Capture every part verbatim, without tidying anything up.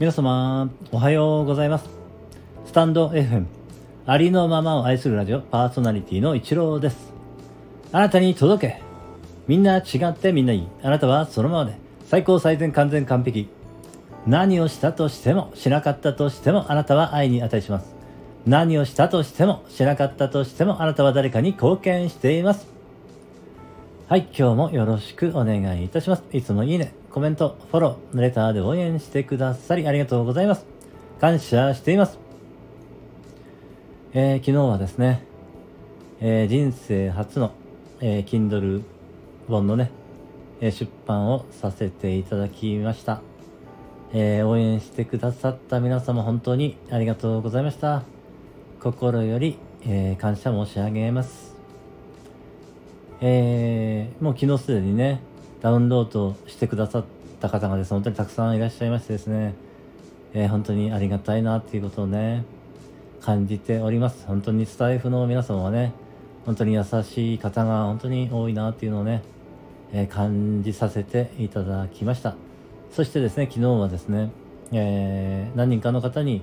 皆様おはようございます。スタンド エフエム ありのままを愛するラジオパーソナリティの一郎です。あなたに届け、みんな違ってみんないい、あなたはそのままで最高最善完全完璧、何をしたとしてもしなかったとしてもあなたは愛に値します。何をしたとしてもしなかったとしてもあなたは誰かに貢献しています。はい、今日もよろしくお願いいたします。いつもいいね、コメント、フォロー、レターで応援してくださりありがとうございます。感謝しています。えー、昨日はですね、えー、人生初の、えー、Kindle 本のね、出版をさせていただきました。えー、応援してくださった皆様本当にありがとうございました。心より、えー、感謝申し上げます。えー、もう昨日すでにね、ダウンロードしてくださった方がですね、本当にたくさんいらっしゃいましてですね、えー、本当にありがたいなっていうことをね、感じております。本当にスタイフの皆様はね、本当に優しい方が本当に多いなっていうのをね、えー、感じさせていただきました。そしてですね、昨日はですね、えー、何人かの方に、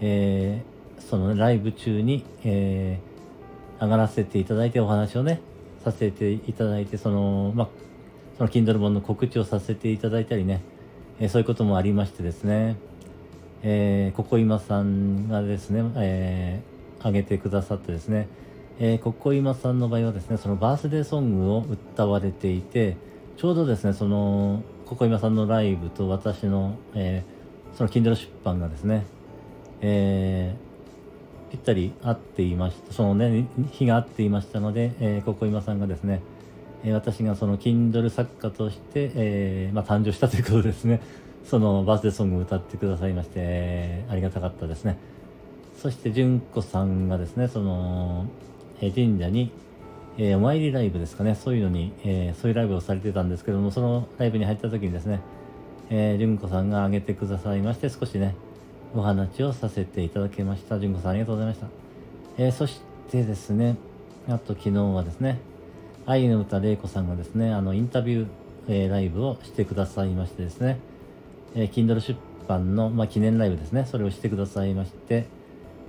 えー、そのライブ中に、えー、上がらせていただいてお話をね、させていただいて、その、まあ、その Kindle 本の告知をさせていただいたりね、えー、そういうこともありましてですね、えー、ここ今さんがですね、えー、上げてくださってですね、えー、ここ今さんの場合はですね、そのバースデーソングを歌われていて、ちょうどですね、そのここ今さんのライブと私の、えー、その Kindle 出版がですね、えー、ぴったり合っていました、そのね、日が合っていましたので、えー、ここ今さんがですね、私がその Kindle 作家として、えーまあ、誕生したということですね。そのバースデーソングを歌ってくださいまして、えー、ありがたかったですね。そしてJUNKOさんがですね、その、えー、神社に、えー、お参りライブですかね、そういうのに、えー、そういうライブをされてたんですけども、そのライブに入った時にですね、えー、JUNKOさんが挙げてくださいまして、少しねお話をさせていただきました。JUNKOさんありがとうございました。えー、そしてですね、あと昨日はですね、愛の歌玲子さんがですね、あのインタビュー、えー、ライブをしてくださいましてですね、えー、Kindle 出版の、まあ、記念ライブですね、それをしてくださいまして、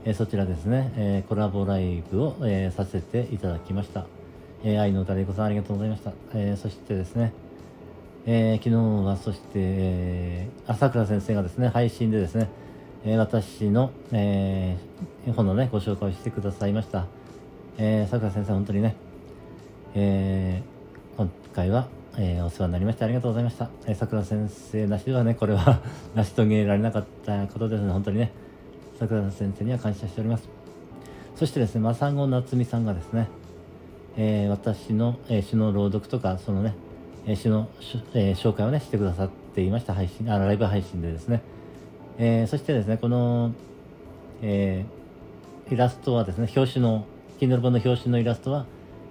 えー、そちらですね、えー、コラボライブを、えー、させていただきました。えー、愛の歌玲子さんありがとうございました。えー、そしてですね、えー、昨日はそして、えー、朝倉先生がですね、配信でですね、えー、私の、えー、本のねご紹介をしてくださいました。えー、朝倉先生本当にね、えー、今回は、えー、お世話になりましてありがとうございました。えー、桜先生なしではね、これは成し遂げられなかったことですね。本当にね、桜先生には感謝しております。そしてですね、まさごなつみさんがですね、えー、私の、えー、詩の朗読とか、そのね、詩の、えー、紹介をね、してくださっていました。配信、あライブ配信でですね。えー、そしてですね、この、えー、イラストはですね、表紙の、Kindle 本の表紙のイラストは、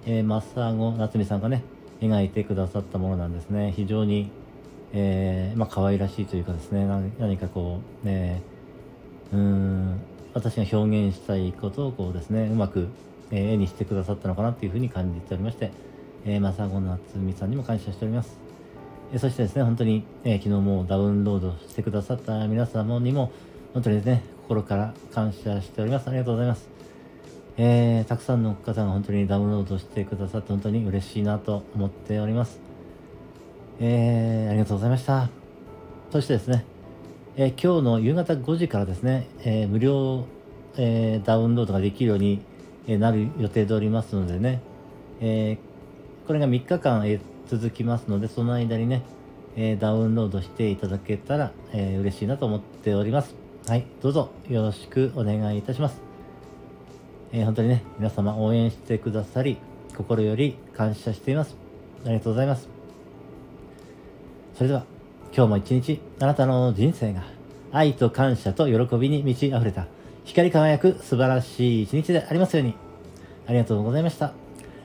えー、まさごなつみさんがね描いてくださったものなんですね。非常に、えー、まあ可愛らしいというかですね、何, 何かこう、えー、うーん私が表現したいことをこうですねうまく、えー、絵にしてくださったのかなというふうに感じておりまして、えー、まさごなつみさんにも感謝しております。えー、そしてですね本当に、えー、昨日もダウンロードしてくださった皆様にも本当にですね心から感謝しております。ありがとうございます。えー、たくさんの方が本当にダウンロードしてくださって本当に嬉しいなと思っております。えー、ありがとうございました。そしてですね、えー、今日の夕方ごじからですね、えー、無料、えー、ダウンロードができるようになる予定でおりますのでね、えー、これがみっかかん、えー、続きますので、その間にね、えー、ダウンロードしていただけたら、えー、嬉しいなと思っております。はい、どうぞよろしくお願いいたします。えー、本当にね、皆様応援してくださり、心より感謝しています。ありがとうございます。それでは、今日も一日、あなたの人生が愛と感謝と喜びに満ち溢れた、光り輝く素晴らしい一日でありますように。ありがとうございました。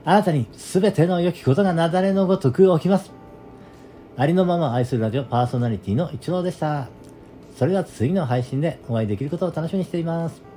あなたに全ての良きことが雪崩のごとく起きます。ありのままを愛するラジオパーソナリティの一郎でした。それでは次の配信でお会いできることを楽しみにしています。